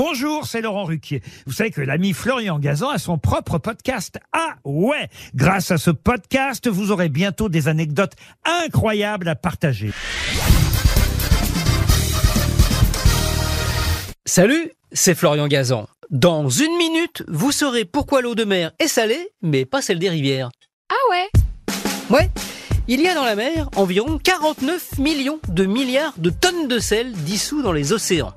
Bonjour, c'est Laurent Ruquier. Vous savez que l'ami Florian Gazan a son propre podcast. Ah ouais! Grâce à ce podcast, vous aurez bientôt des anecdotes incroyables à partager. Salut, c'est Florian Gazan. Dans une minute, vous saurez pourquoi l'eau de mer est salée, mais pas celle des rivières. Ah ouais? Ouais. Il y a dans la mer environ 49 millions de milliards de tonnes de sel dissous dans les océans.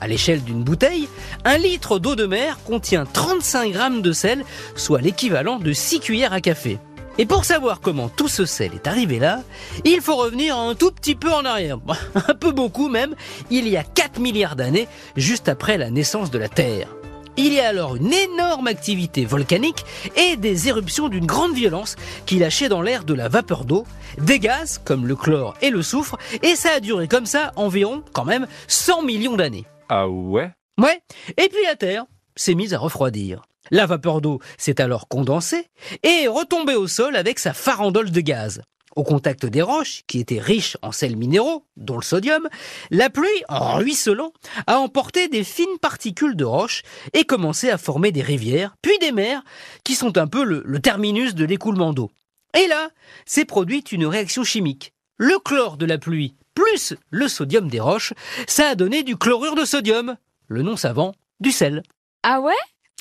À l'échelle d'une bouteille, un litre d'eau de mer contient 35 grammes de sel, soit l'équivalent de 6 cuillères à café. Et pour savoir comment tout ce sel est arrivé là, il faut revenir un tout petit peu en arrière, un peu beaucoup même, il y a 4 milliards d'années, juste après la naissance de la Terre. Il y a alors une énorme activité volcanique et des éruptions d'une grande violence qui lâchaient dans l'air de la vapeur d'eau, des gaz comme le chlore et le soufre, et ça a duré comme ça environ, quand même, 100 millions d'années. Ah ouais? Ouais, et puis la Terre s'est mise à refroidir. La vapeur d'eau s'est alors condensée et est retombée au sol avec sa farandole de gaz. Au contact des roches, qui étaient riches en sels minéraux, dont le sodium, la pluie, en ruisselant, a emporté des fines particules de roches et commencé à former des rivières, puis des mers, qui sont un peu le terminus de l'écoulement d'eau. Et là, s'est produite une réaction chimique. Le chlore de la pluie plus le sodium des roches, ça a donné du chlorure de sodium, le nom savant du sel. Ah ouais?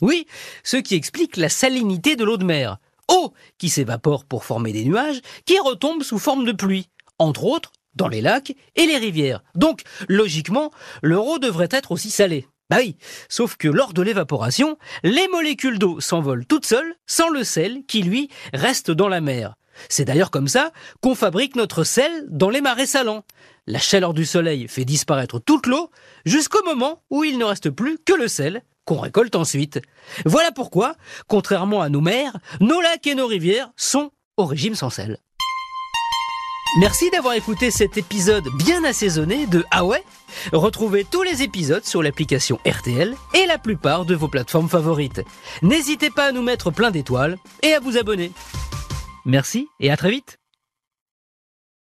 Oui, ce qui explique la salinité de l'eau de mer. Eau qui s'évapore pour former des nuages, qui retombent sous forme de pluie, entre autres dans les lacs et les rivières. Donc, logiquement, leur eau devrait être aussi salée. Bah oui, sauf que lors de l'évaporation, les molécules d'eau s'envolent toutes seules, sans le sel qui, lui, reste dans la mer. C'est d'ailleurs comme ça qu'on fabrique notre sel dans les marais salants. La chaleur du soleil fait disparaître toute l'eau, jusqu'au moment où il ne reste plus que le sel, qu'on récolte ensuite. Voilà pourquoi, contrairement à nos mers, nos lacs et nos rivières sont au régime sans sel. Merci d'avoir écouté cet épisode bien assaisonné de Ah ouais? Retrouvez tous les épisodes sur l'application RTL et la plupart de vos plateformes favorites. N'hésitez pas à nous mettre plein d'étoiles et à vous abonner. Merci et à très vite.